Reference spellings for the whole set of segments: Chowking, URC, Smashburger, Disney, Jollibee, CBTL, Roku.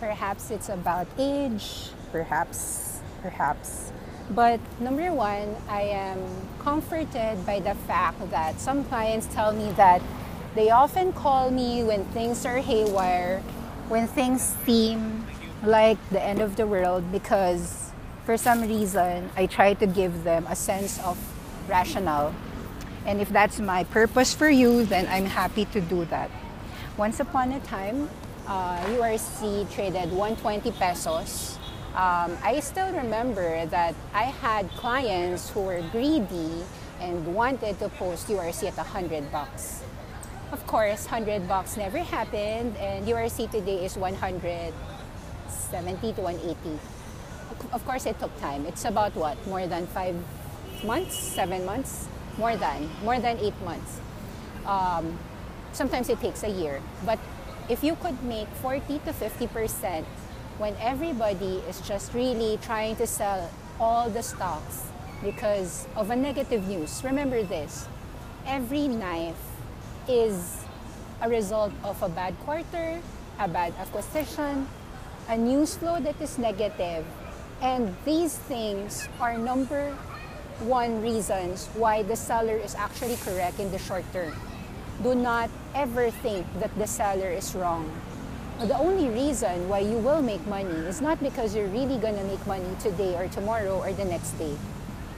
Perhaps it's about age, perhaps. But number one, I am comforted by the fact that some clients tell me that they often call me when things are haywire, when things seem like the end of the world, because for some reason, I try to give them a sense of rationale. And if that's my purpose for you, then I'm happy to do that. Once upon a time, URC traded 120 pesos. I still remember that I had clients who were greedy and wanted to post URC at 100 bucks. Of course, 100 bucks never happened, and URC today is 170 to 180. Of course, it took time. It's about what? More than 5 months? 7 months? More than 8 months. Sometimes it takes a year. But if you could make 40 to 50%, when everybody is just really trying to sell all the stocks because of a negative news. Remember this, every knife is a result of a bad quarter, a bad acquisition, a news flow that is negative. And these things are number one reasons why the seller is actually correct in the short term. Do not ever think that the seller is wrong. The only reason why you will make money is not because you're really going to make money today or tomorrow or the next day.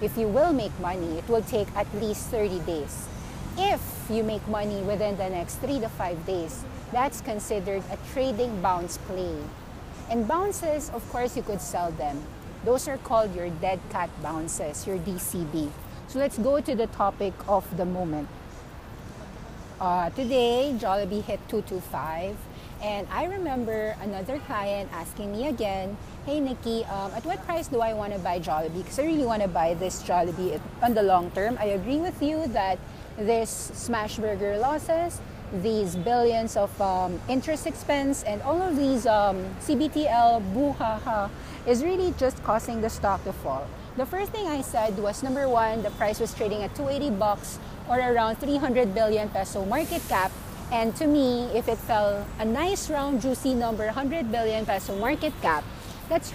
If you will make money, it will take at least 30 days. If you make money within the next 3 to 5 days, that's considered a trading bounce play. And bounces, of course, you could sell them. Those are called your dead cat bounces, your DCB. So let's go to the topic of the moment. Today, Jollibee hit 225. And I remember another client asking me again, hey Nikki, at what price do I want to buy Jollibee? Because I really want to buy this Jollibee on the long term. I agree with you that this Smashburger losses, these billions of interest expense, and all of these CBTL boo-ha-ha is really just causing the stock to fall. The first thing I said was, number one, the price was trading at 280 bucks or around 300 billion peso market cap. And to me, if it fell a nice round juicy number, 100 billion peso market cap, that's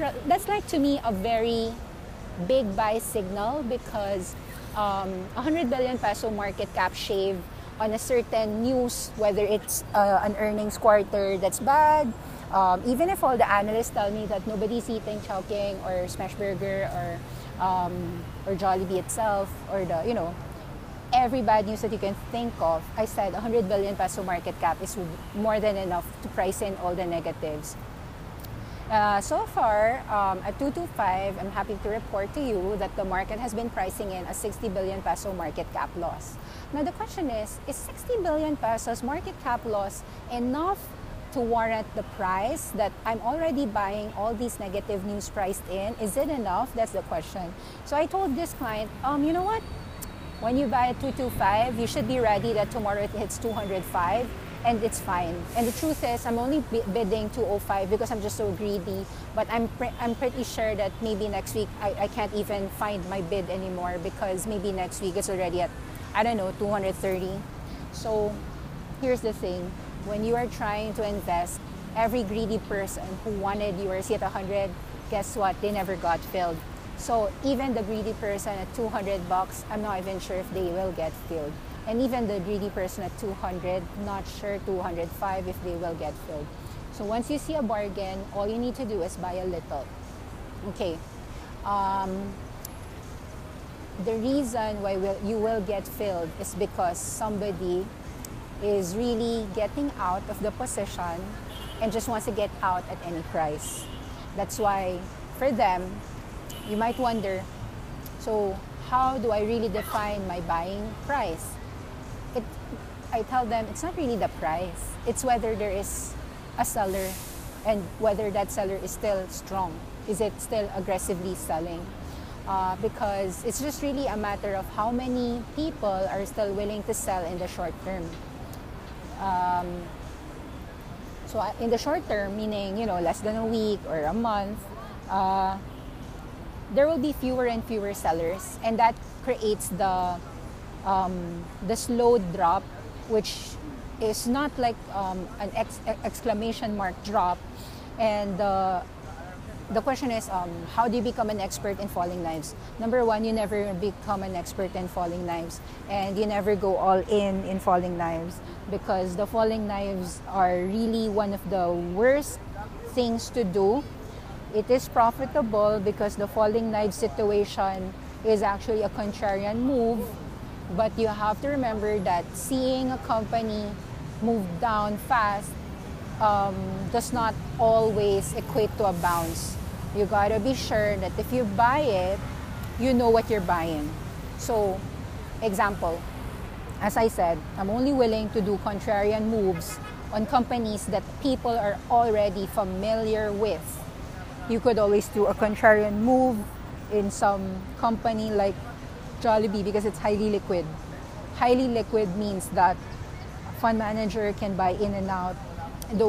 like to me a very big buy signal because 100 billion peso market cap shave on a certain news, whether it's an earnings quarter that's bad, even if all the analysts tell me that nobody's eating Chowking or Smashburger or Jollibee itself or the, you know, every bad news that you can think of, I said 100 billion peso market cap is more than enough to price in all the negatives. So far, at 225, I'm happy to report to you that the market has been pricing in a 60 billion peso market cap loss. Now the question is 60 billion pesos market cap loss enough to warrant the price that I'm already buying all these negative news priced in? Is it enough? That's the question. So I told this client, you know what? When you buy at 225, you should be ready that tomorrow it hits 205 and it's fine. And the truth is, I'm only bidding 205 because I'm just so greedy. But I'm pretty sure that maybe next week I can't even find my bid anymore because maybe next week it's already at, I don't know, 230. So here's the thing. When you are trying to invest, every greedy person who wanted URC at 100, guess what? They never got filled. So even the greedy person at 200 bucks, I'm not even sure if they will get filled. And even the greedy person at 200, not sure 205 if they will get filled. So once you see a bargain, all you need to do is buy a little. Okay. The reason why you will get filled is because somebody is really getting out of the position and just wants to get out at any price. That's why for them, you might wonder, so how do I really define my buying price? It I tell them it's not really the price. It's whether there is a seller and whether that seller is still strong. Is it still aggressively selling? Because it's just really a matter of how many people are still willing to sell in the short term. So in the short term, meaning, you know, less than a week or a month, there will be fewer and fewer sellers, and that creates the slow drop, which is not like an exclamation mark drop. And the question is, how do you become an expert in falling knives? Number one, you never become an expert in falling knives, and you never go all in falling knives, because the falling knives are really one of the worst things to do. It is profitable because the falling knife situation is actually a contrarian move, but you have to remember that seeing a company move down fast does not always equate to a bounce. You gotta be sure that if you buy it, you know what you're buying. So, example, as I said, I'm only willing to do contrarian moves on companies that people are already familiar with. You could always do a contrarian move in some company like Jollibee because it's highly liquid. Highly liquid means that a fund manager can buy in and out.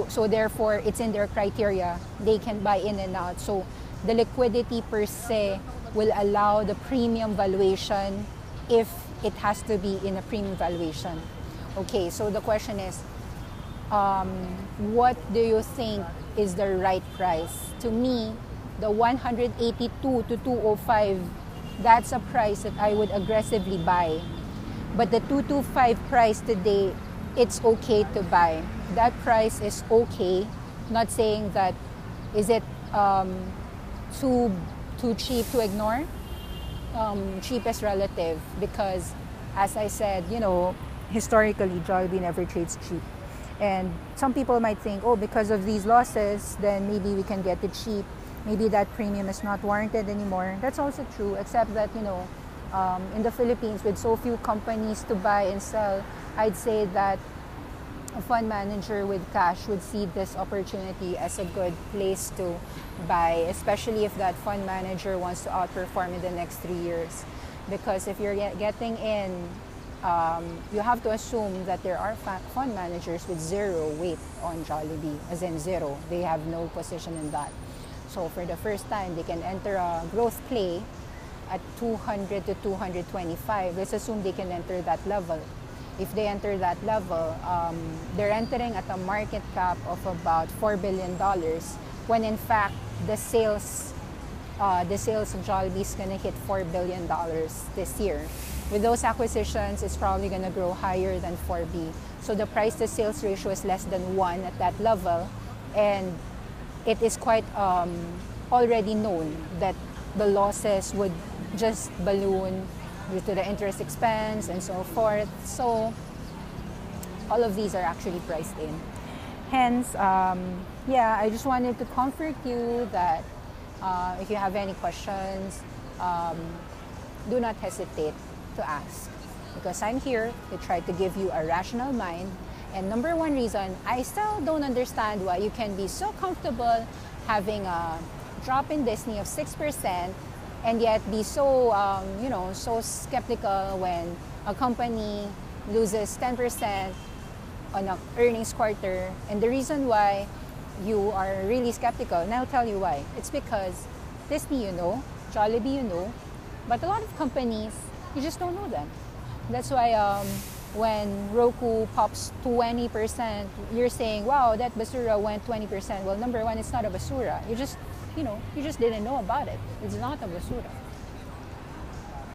So therefore, it's in their criteria. They can buy in and out. So the liquidity per se will allow the premium valuation if it has to be in a premium valuation. Okay, so the question is, what do you think is the right price? To me, the 182 to 205, that's a price that I would aggressively buy. But the 225 price today, it's okay to buy. That price is okay. Not saying that is it too cheap to ignore. Cheap is relative, because as I said, you know, historically Jollibee never trades cheap. And some people might think, oh, because of these losses, then maybe we can get it cheap. Maybe that premium is not warranted anymore. That's also true, except that, you know, in the Philippines, with so few companies to buy and sell, I'd say that a fund manager with cash would see this opportunity as a good place to buy, especially if that fund manager wants to outperform in the next 3 years. Because if you're getting in, you have to assume that there are fund managers with zero weight on Jollibee, as in zero. They have no position in that. So for the first time, they can enter a growth play at 200 to 225. Let's assume they can enter that level. If they enter that level, they're entering at a market cap of about $4 billion, when in fact, the sales of Jollibee is going to hit $4 billion this year. With those acquisitions, it's probably going to grow higher than 4B. So the price-to-sales ratio is less than 1 at that level. And it is quite already known that the losses would just balloon due to the interest expense and so forth. So all of these are actually priced in. Hence, yeah, I just wanted to comfort you that if you have any questions, do not hesitate to ask, because I'm here to try to give you a rational mind. And number one reason, I still don't understand why you can be so comfortable having a drop in Disney of 6% and yet be so, you know, so skeptical when a company loses 10% on an earnings quarter. And the reason why you are really skeptical, and I'll tell you why. It's because Disney, you know, Jollibee, you know, but a lot of companies, you just don't know them. That's why when Roku pops 20%, you're saying, wow, that basura went 20%. Well, number one, it's not a basura. You just didn't know about it. It's not a basura.